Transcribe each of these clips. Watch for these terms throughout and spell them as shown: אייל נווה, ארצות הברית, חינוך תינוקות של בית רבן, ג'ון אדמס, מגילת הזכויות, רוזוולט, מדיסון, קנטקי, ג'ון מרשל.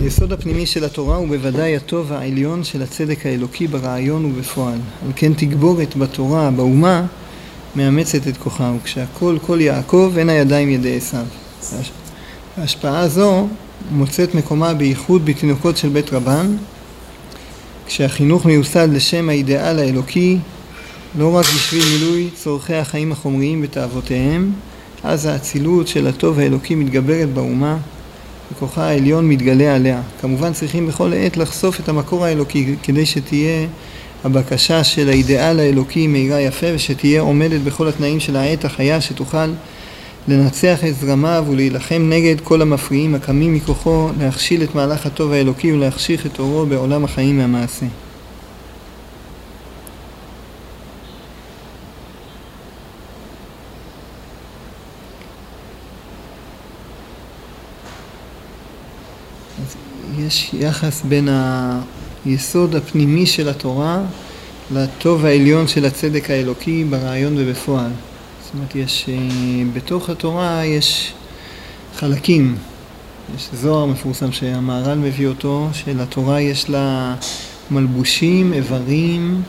היסוד הפנימי של התורה הוא בוודאי הטוב העליון של הצדק האלוקי ברעיון ובפועל. על כן תגבורת בתורה, באומה, מאמצת את כוחה, וכשהכל כל יעקב, אין הידיים ידי עשיו. ההשפעה זו מוצאת מקומה בייחוד בתינוקות של בית רבן, כשהחינוך מיוסד לשם האידאל האלוקי, לא רק בשביל מילוי צורכי החיים החומריים ותאוותיהם, אז האצילות של הטוב האלוקי מתגברת באומה, וכוחה העליון מתגלה עליה. כמובן צריכים בכל עת לחשוף את המקור האלוקי, כדי שתהיה הבקשה של האידאל האלוקי מהירה יפה, ושתהיה עומדת בכל התנאים של העת החיה, שתוכל לנצח את זרמיו ולהילחם נגד כל המפריעים הקמים מכוחו, להכשיל את מהלך הטוב האלוקי ולהחשיך את אורו בעולם החיים והמעשה. יש יחס בין היסוד הפנימי של התורה לטוב העליון של הצדק האלוקי ברעיון ובפועל. זאת אומרת, יש בתוך התורה יש חלקים. יש זוהר מפורסם שהמהר"ל מביא אותו, שלתורה יש לה מלבושים, איברים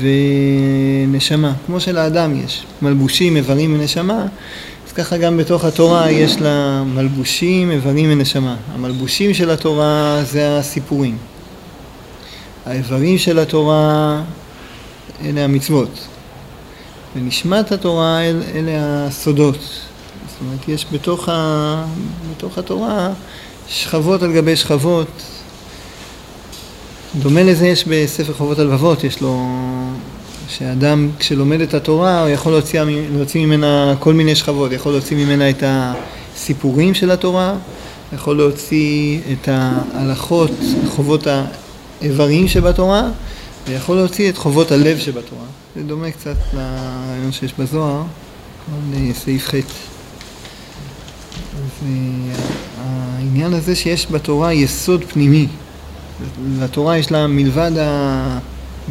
ונשמה. כמו שלאדם יש מלבושים, איברים ונשמה, אז ככה גם בתוך התורה יש לה מלבושים, איברים ונשמה. המלבושים של התורה זה הסיפורים. האיברים של התורה אלה המצוות. ונשמת התורה אלה הסודות. זאת אומרת, יש בתוך התורה שכבות על גבי שכבות. דומה לזה יש בספר חובות הלבבות, יש לו... שאדם כשלומד את התורה הוא יכול להוציא ממנה כל מיני שכבות, יכול להוציא ממנה את הסיפורים של התורה, יכול להוציא את ההלכות, חובות האיברים שבתורה, ויכול להוציא את חובות הלב שבתורה. זה דומה קצת לרעיון שיש בזוהר, סעיף ח'. אז העניין הזה שיש בתורה יסוד פנימי. לתורה יש לה מלבד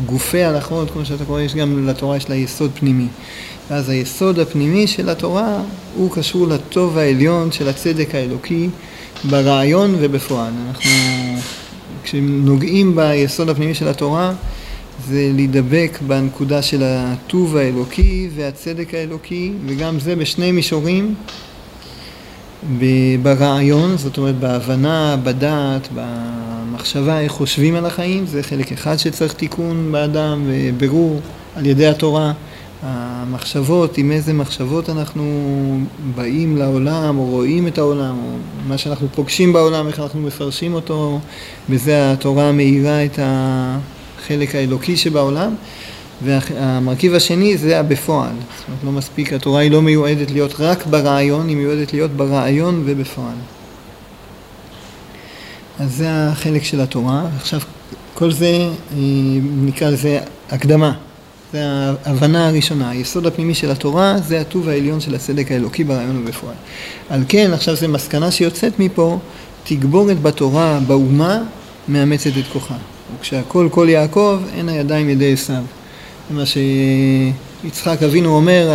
גופי הלכות, כמו שאתה קורא, יש גם לתורה יש לה יסוד פנימי. אז היסוד הפנימי של התורה הוא קשור לטוב העליון של הצדק האלוקי ברעיון ובפועל. אנחנו כשנוגעים ביסוד הפנימי של התורה זה להידבק בנקודה של הטוב האלוקי והצדק האלוקי, וגם זה בשני מישורים, ברעיון, זאת אומרת בהבנה, בדעת, במחשבה, איך חושבים על החיים, זה חלק אחד שצריך תיקון באדם ובירור על ידי התורה. המחשבות, עם איזה מחשבות אנחנו באים לעולם או רואים את העולם, או מה שאנחנו פוגשים בעולם, איך אנחנו מפרשים אותו, בזה התורה מאירה את החלק האלוקי שבעולם. והמרכיב השני זה הבפועל. זאת אומרת, לא מספיק, התורה היא לא מיועדת להיות רק ברעיון, היא מיועדת להיות ברעיון ובפועל. אז זה החלק של התורה. עכשיו, כל זה, נקרא לזה הקדמה. זה ההבנה הראשונה. היסוד הפנימי של התורה זה הטוב העליון של הצדק האלוקי ברעיון ובפועל. על כן, עכשיו זה מסקנה שיוצאת מפה, תגבורת בתורה, באומה, מאמצת את כוחה. וכשהכל כל יעקב, אין הידיים ידי עשיו. מה שיצחק אבינו אומר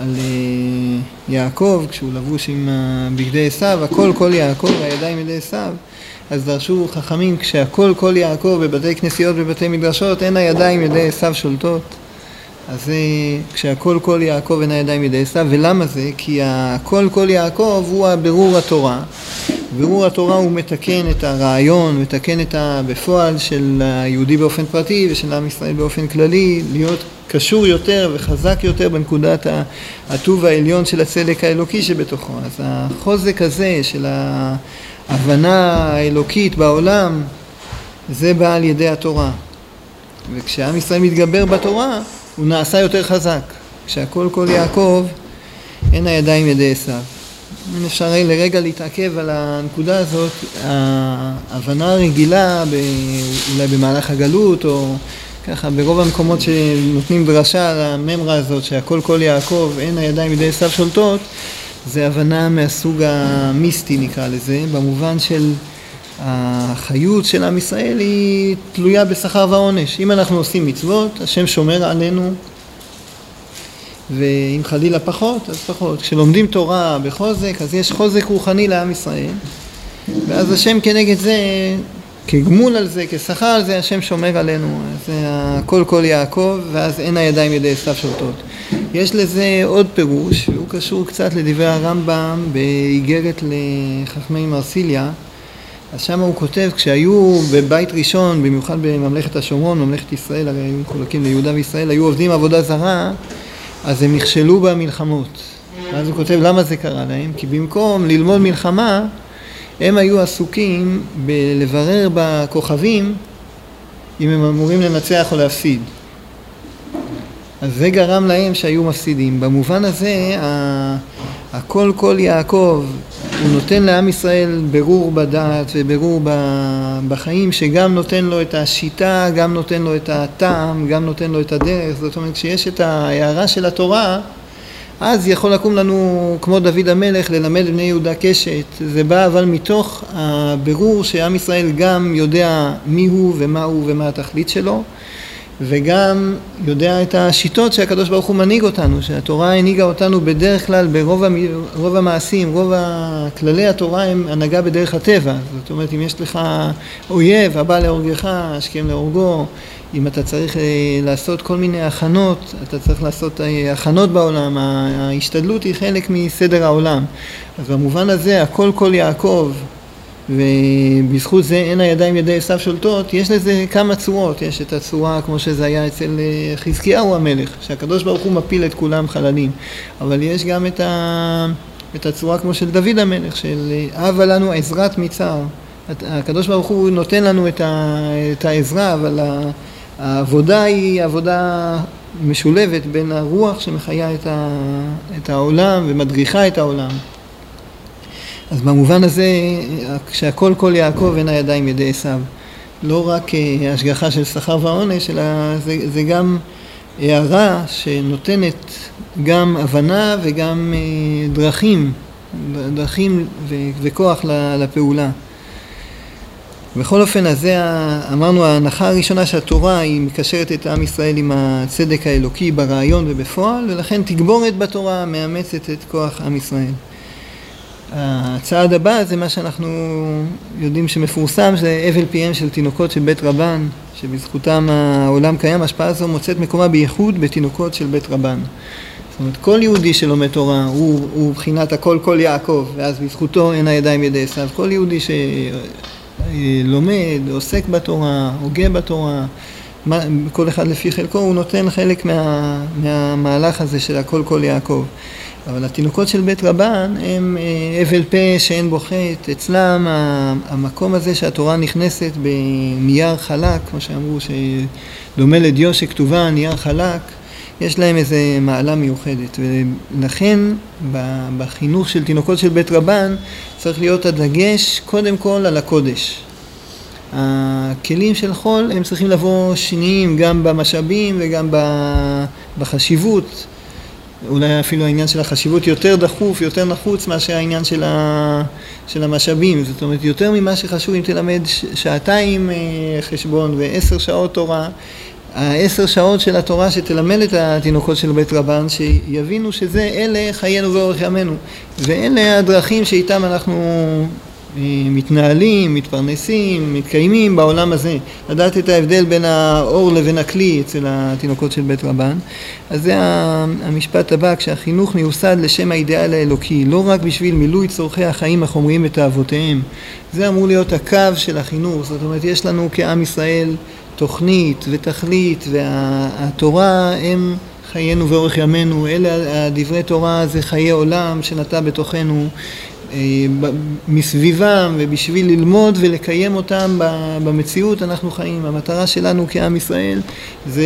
על יעקב, כשהוא לבוש עם בגדי עשיו, הכל כל יעקב, הידיים ידי עשיו. אז דרשו חכמים, כשהכל כל יעקב בבתי כנסיות ובבתי מדרשות, אין הידיים ידי עשיו שולטות. אז כשהכל כל יעקב, אין הידיים ידי עשיו. ולמה זה? כי הכל כל יעקב הוא הבירור התורה. בירור התורה הוא מתקן את הרעיון, מתקן את בפועל של היהודי באופן פרטי ושל עם ישראל באופן כללי, להיות קשור יותר וחזק יותר בנקודת הטוב העליון של הצדק האלוקי שבתוכו. אז החוזק הזה של ההבנה האלוקית בעולם, זה בא על ידי התורה. וכשעם ישראל מתגבר בתורה, הוא נעשה יותר חזק. כשהכל כל יעקב, אין הידיים ידי עשיו. אם אפשר לרגע להתעכב על הנקודה הזאת, ההבנה הרגילה, אולי במהלך הגלות, או ככה ברוב המקומות שנותנים דרשה על הממרה הזאת, שהכל כל יעקב, אין הידיים ידי עשיו שולטות, זה הבנה מהסוג המיסטי נקרא לזה, במובן של החיות של עם ישראל היא תלויה בשכר ועונש. אם אנחנו עושים מצוות, השם שומר עלינו, ואם חלילה פחות, אז פחות. כשלומדים תורה בחוזק, אז יש חוזק רוחני לעם ישראל. ואז השם כנגד זה, כגמול על זה, כשכר על זה, השם שומר עלינו. זה הכל כל יעקב, ואז אין הידיים ידי עשיו שולטות. יש לזה עוד פירוש, והוא קשור קצת לדברי הרמב"ם באיגרת לחכמי מרסיליה. אז שם הוא כותב, כשהיו בבית ראשון, במיוחד בממלכת השומרון, ממלכת ישראל, הרי היו מחולקים ליהודה וישראל, היו עובדים עבודה זרה, אז הם נכשלו במלחמות. ואז הוא כותב, למה זה קרה להם? כי במקום ללמוד מלחמה, הם היו עסוקים בלברר בכוכבים אם הם אמורים לנצח או להפסיד. אז זה גרם להם שהיו מפסידים. במובן הזה, הכל כל יעקב, הוא נותן לעם ישראל ברור בדעת וברור בחיים, שגם נותן לו את השיטה, גם נותן לו את הטעם, גם נותן לו את הדרך. זאת אומרת, כשיש את ההערה של התורה, אז יכול לקום לנו, כמו דוד המלך, ללמד בני יהודה קשת. זה בא אבל מתוך הבירור שעם ישראל גם יודע מי הוא ומה התכלית שלו, וגם יודע את השיטות שהקדוש ברוך הוא מנהיג אותנו, שהתורה הנהיגה אותנו בדרך כלל ברוב המעשים, רוב הכללי התורה הם הנהגה בדרך הטבע. זאת אומרת, אם יש לך אויב, הבא להורגך, השכם להורגו, אם אתה צריך לעשות כל מיני הכנות, אתה צריך לעשות הכנות בעולם, ההשתדלות היא חלק מסדר העולם. אז במובן הזה, הכל כל יעקב, ובזכות זה אין הידיים ידי עשיו שולטות, יש לזה כמה צורות. יש את הצורה כמו שזה היה אצל חזקיהו המלך, שהקדוש ברוך הוא מפיל את כולם חללים, אבל יש גם את הצורה כמו של דוד המלך, של אהבה לנו עזרת מצער. הקדוש ברוך הוא נותן לנו את העזרה, אבל העבודה היא עבודה משולבת בין הרוח שמחיה את העולם ומדריכה את העולם. אז במובן הזה, כשהכל כל יעקב, אין הידיים ידי עשיו. לא רק השגחה של שכר ועונש, אלא זה גם הערה שנותנת גם הבנה וגם דרכים וכוח לפעולה. בכל אופן, אז זה אמרנו, ההנחה הראשונה שהתורה היא מקשרת את עם ישראל עם הצדק האלוקי ברעיון ובפועל, ולכן תגבורת בתורה מאמצת את כוח עם ישראל. הצעד הבא זה מה שאנחנו יודעים שמפורסם, זה אבל פיהם של תינוקות של בית רבן, שבזכותם העולם קיים. השפעה זו מוצאת מקומה בייחוד בתינוקות של בית רבן. זאת אומרת, כל יהודי שלומד תורה הוא בחינת הכל כל יעקב, ואז בזכותו אין הידיים ידי עשיו. כל יהודי שלומד, עוסק בתורה, הוגה בתורה, כל אחד לפי חלקו, הוא נותן חלק מהמהלך הזה של הכל כל יעקב. אבל התינוקות של בית רבן הם אבל פה שאין בו חטא. אצלם המקום הזה שהתורה נכנסת בנייר חלק, כמו שאמרו, שדומה לדיו שכתובה נייר חלק, יש להם איזה מעלה מיוחדת. ולכן בחינוך של תינוקות של בית רבן צריך להיות הדגש קודם כל על הקודש. הכלים של חול הם צריכים לבוא שניים גם במשאבים וגם בחשיבות. אולי אפילו העניין של החשיבות יותר דחוף, יותר נחוץ מאשר העניין של המשאבים. זאת אומרת, יותר ממה שחשוב, אם תלמד שעתיים חשבון ו10 שעות תורה, 10 שעות של התורה שתלמד את התינוקות של בית רבן, שיבינו שזה אלה חיינו ואורך ימינו, ואלה הדרכים שאיתם אנחנו מתנהלים, מתפרנסים, מתקיימים בעולם הזה. לדעת את ההבדל בין האור לבין הכלי אצל התינוקות של בית רבן. אז זה המשפט הבא, כשהחינוך מיוסד לשם האידאל האלוקי, לא רק בשביל מילוי צורכי החיים החומריים ותאוותיהם. זה אמור להיות הקו של החינוך. זאת אומרת, יש לנו כעם ישראל תוכנית ותכלית, והתורה הם חיינו ואורך ימינו. אלה הדברי תורה, זה חיי עולם שנטע בתוכנו, מסביבם, ובשביל ללמוד ולקיים אותם במציאות אנחנו חיים. המטרה שלנו כעם ישראל זה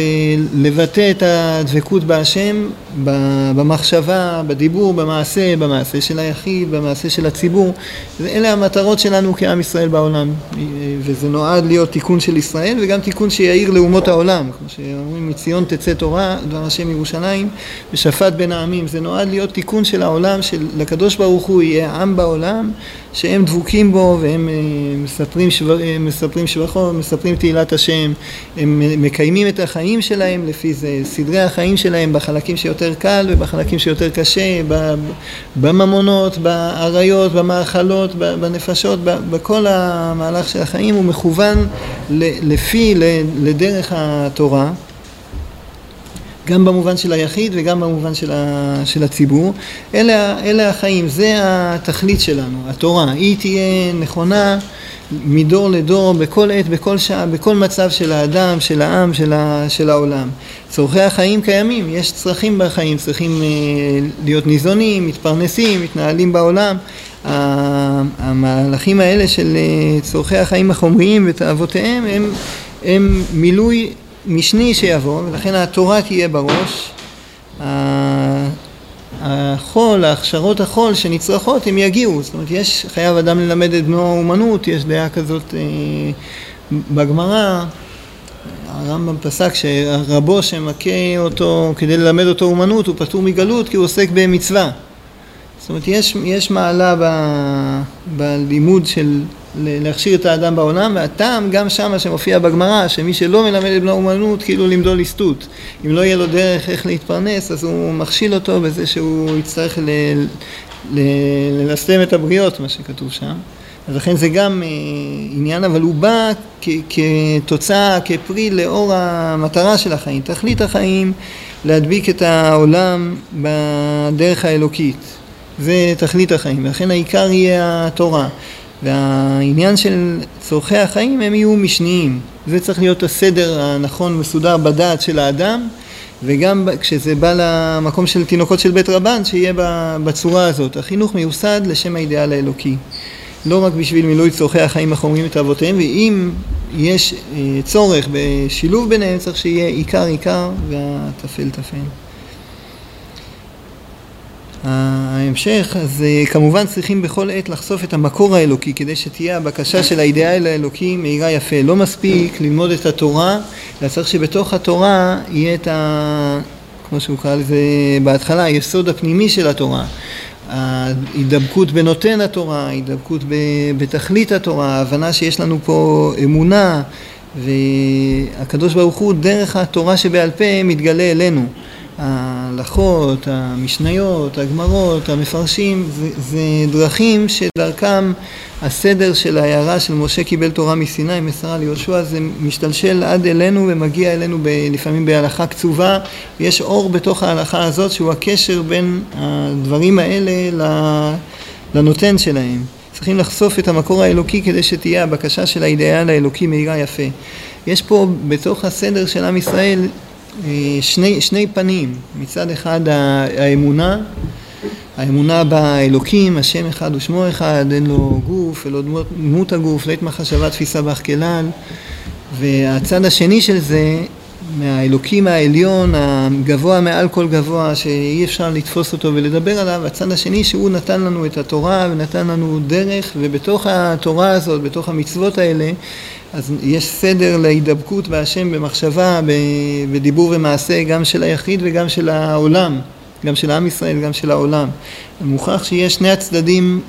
לבטא את הדבקות בהשם במחשבה, בדיבור, במעשה, במעשה של היחיד, במעשה של הציבור. אלה המטרות שלנו כעם ישראל בעולם, וזה נועד להיות תיקון של ישראל וגם תיקון שיעיר לאומות העולם, כמו שאומרים, מציון תצא תורה, דבר השם ירושלים ושפט בין העמים. זה נועד להיות תיקון של העולם, של לקדוש ברוך הוא יהיה עם גם בעולם, שהם דבוקים בו והם מספרים שבחו, מספרים תהילת השם, הם מקיימים את החיים שלהם, לפי זה סדרי החיים שלהם, בחלקים שיותר קל ובחלקים שיותר קשה, בממונות, בעריות, במאכלות, בנפשות, בכל המהלך של החיים, הוא מכוון לפי, לדרך התורה. גם במובן של היחיד וגם במובן של הציבור. אלה החיים, זה התכלית שלנו, התורה. היא תהיה נכונה מדור לדור, בכל עת, בכל שעה, בכל מצב של האדם, של העם, של העולם. צורכי החיים קיימים, יש צרכים בחיים, צריכים להיות ניזונים, מתפרנסים, מתנהלים בעולם. המהלכים האלה של צורכי החיים החומריים ותאוותיהם, הם מילוי משני שיבוא, ולכן התורה תהיה בראש. החול, ההכשרות החול שנצרכות, הם יגיעו. זאת אומרת, יש, חייב אדם ללמד את בנו אומנות, יש דעה כזאת בגמרא. הרמב"ם פסק שרבו שמכה אותו כדי ללמד אותו אומנות, הוא פטור מגלות כי הוא עוסק במצווה. זאת אומרת, יש מעלה בלימוד של להכשיר את האדם בעולם, והטעם גם שמה שמופיע בגמרא, שמי שלא מלמד את בנו אומנות, כאילו לימדו ליסטות. אם לא יהיה לו דרך איך להתפרנס, אז הוא מכשיל אותו בזה שהוא יצטרך ללסתם את הבריות, מה שכתוב שם. אז לכן זה גם עניין, אבל הוא בא כתוצאה, כפרי לאור המטרה של החיים, תכלית החיים, להדביק את העולם בדרך האלוקית. זה תכלית החיים, ולכן העיקר יהיה התורה. והעניין של צורכי החיים הם יהיו משניים. זה צריך להיות הסדר הנכון, מסודר בדעת של האדם, וגם כשזה בא למקום של תינוקות של בית רבן, שיהיה בצורה הזאת. החינוך מיוסד לשם האידאל האלוקי. לא רק בשביל מילוי צורכי החיים החומרים את אבותיהם, ואם יש צורך בשילוב ביניהם, צריך שיהיה עיקר עיקר והטפל טפל. ההמשך, אז כמובן צריכים בכל עת לחשוף את המקור האלוקי, כדי שתהיה הבקשה של האידאל האלוקי מהירה יפה. לא מספיק ללמוד את התורה, אלא צריך שבתוך התורה יהיה את כמו שהוא קרא לזה בהתחלה, היסוד הפנימי של התורה. ההידבקות בנותן התורה, ההידבקות בתכלית התורה, ההבנה שיש לנו פה אמונה, והקדוש ברוך הוא דרך התורה שבעל פה מתגלה אלינו. ההלכות, המשניות, הגמרות, המפרשים, זה דרכים שדרכם הסדר של ההערה של משה קיבל תורה מסיני, מסרה ליהושע, זה משתלשל עד אלינו ומגיע אלינו לפעמים בהלכה קצובה. יש אור בתוך ההלכה הזאת שהוא הקשר בין הדברים האלה לנותן שלהם. צריכים לחשוף את המקור האלוקי כדי שתהיה הבקשה של האידאל האלוקי מהירה יפה. יש פה בתוך הסדר של עם ישראל שני פנים. מצד אחד האמונה באלוקים, השם אחד ושמו אחד, אין לו גוף, אין לו דמות הגוף, לא התמחשבה תפיסה בך כלל. והצד השני של זה, מהאלוקים העליון, הגבוה מעל כל גבוה, שאי אפשר לתפוס אותו ולדבר עליו. הצד השני שהוא נתן לנו את התורה ונתן לנו דרך, ובתוך התורה הזאת, בתוך המצוות האלה, אז יש סדר להידבקות בהשם במחשבה, בדיבור ומעשה, גם של היחיד וגם של העולם, גם של עם ישראל, גם של העולם. מוכרח שיש שני הצדדים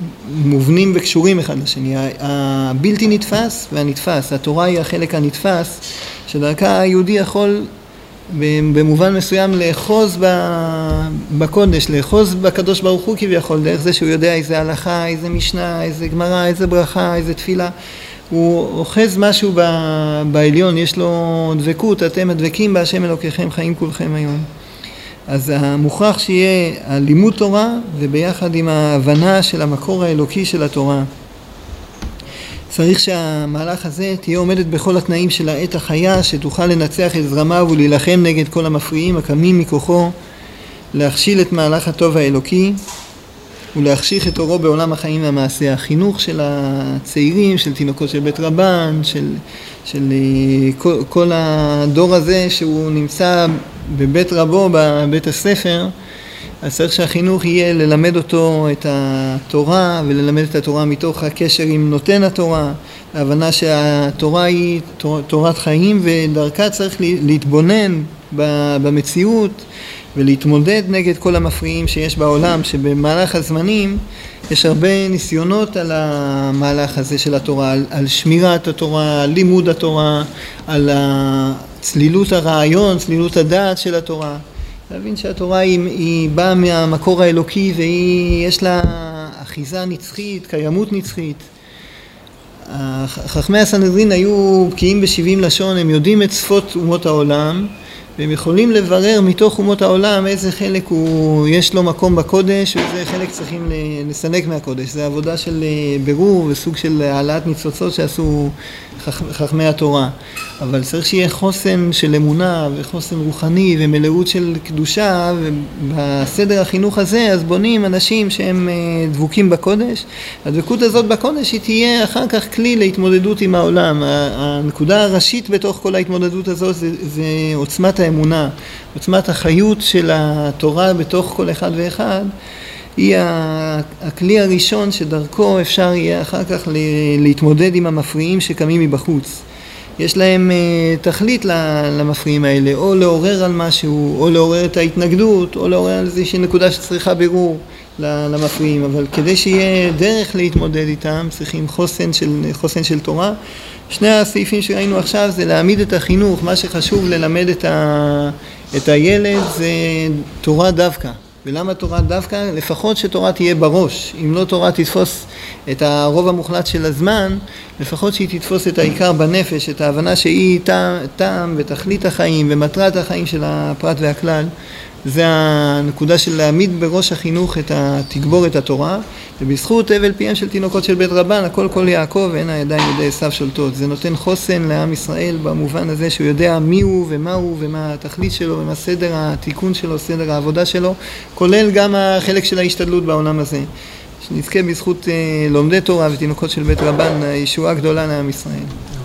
מובנים וקשורים אחד לשני, הבלתי נתפס והנתפס. התורה היא החלק הנתפס, שדרכה היהודי יכול במובן מסוים לאחוז בקודש, לאחוז בקדוש ברוך הוא כביכול, דרך זה שהוא יודע איזה הלכה, איזה משנה, איזה גמרא, איזה ברכה, איזה תפילה. הוא אוחז משהו בעליון, יש לו דבקות, אתם הדבקים בהשם אלוקיכם, חיים כולכם היום. אז המוכרח שיהיה הלימוד תורה, וביחד עם ההבנה של המקור האלוקי של התורה. צריך שהמהלך הזה תהיה עומדת בכל התנאים של העת החיה, שתוכל לנצח את זרמיו ולהילחם נגד כל המפריעים, הקמים מכוחו, להכשיל את מהלך הטוב האלוקי, ולהחשיך את אורו בעולם החיים והמעשה. החינוך של הצעירים, של תינוקות של בית רבן, של כל הדור הזה שהוא נמצא בבית רבו, בבית הספר, אז צריך שהחינוך יהיה ללמד אותו את התורה, וללמד את התורה מתוך הקשר עם נותן התורה, ההבנה שהתורה היא תורת חיים, ודרכה צריך להתבונן במציאות, ולהתמודד נגד כל המפריעים שיש בעולם, שבמהלך הזמנים יש הרבה ניסיונות על המהלך הזה של התורה, על שמירת התורה, על לימוד התורה, על צלילות הרעיון, צלילות הדעת של התורה. להבין שהתורה היא באה מהמקור האלוקי ויש לה אחיזה נצחית, קיימות נצחית. חכמי הסנהדרין היו בקיאים ב70 לשון, הם יודעים את שפות אומות העולם, והם יכולים לברר מתוך אומות העולם איזה חלק יש לו מקום בקודש, ואיזה חלק צריכים לסנק מהקודש. זה עבודה של ברור וסוג של העלאת ניצוצות שעשו חכמי התורה. אבל צריך שיהיה חוסן של אמונה וחוסן רוחני ומלאות של קדושה, ובסדר החינוך הזה אז בונים אנשים שהם דבוקים בקודש. הדבקות הזאת בקודש היא תהיה אחר כך כלי להתמודדות עם העולם. הנקודה הראשית בתוך כל ההתמודדות הזאת זה עוצמת האמונה, עוצמת החיות של התורה בתוך כל אחד ואחד. היא הכלי הראשון שדרכו אפשר יהיה אחר כך להתמודד עם המפריעים שקמים מבחוץ. יש להם תכלית למפריעים האלה, או לעורר על משהו, או לעורר את ההתנגדות, או לעורר על איזושהי נקודה שצריכה בירור למפריעים. אבל כדי שיהיה דרך להתמודד איתם, צריכים חוסן של תורה. שני הסעיפים שראינו עכשיו זה להעמיד את החינוך. מה שחשוב ללמד את הילד זה תורה דווקא. ולמה תורה דווקא? לפחות שתורה תהיה בראש. אם לא תורה תתפוס את הרוב המוחלט של הזמן, לפחות שהיא תתפוס את העיקר בנפש, את ההבנה שהיא טעם ותכלית החיים ומטרת החיים של הפרט והכלל. זה הנקודה של להעמיד בראש החינוך את התגבורת התורה, ובזכות הבל פיהם של תינוקות של בית רבן, הכל כל יעקב, אין הידיים ידי עשיו שולטות. זה נותן חוסן לעם ישראל במובן הזה שהוא יודע מי הוא ומה הוא ומה התכלית שלו ומה סדר התיקון שלו, סדר העבודה שלו, כולל גם החלק של ההשתדלות בעולם הזה. שנזכה בזכות לומדי תורה ותינוקות של בית רבן, הישועה גדולה לעם ישראל.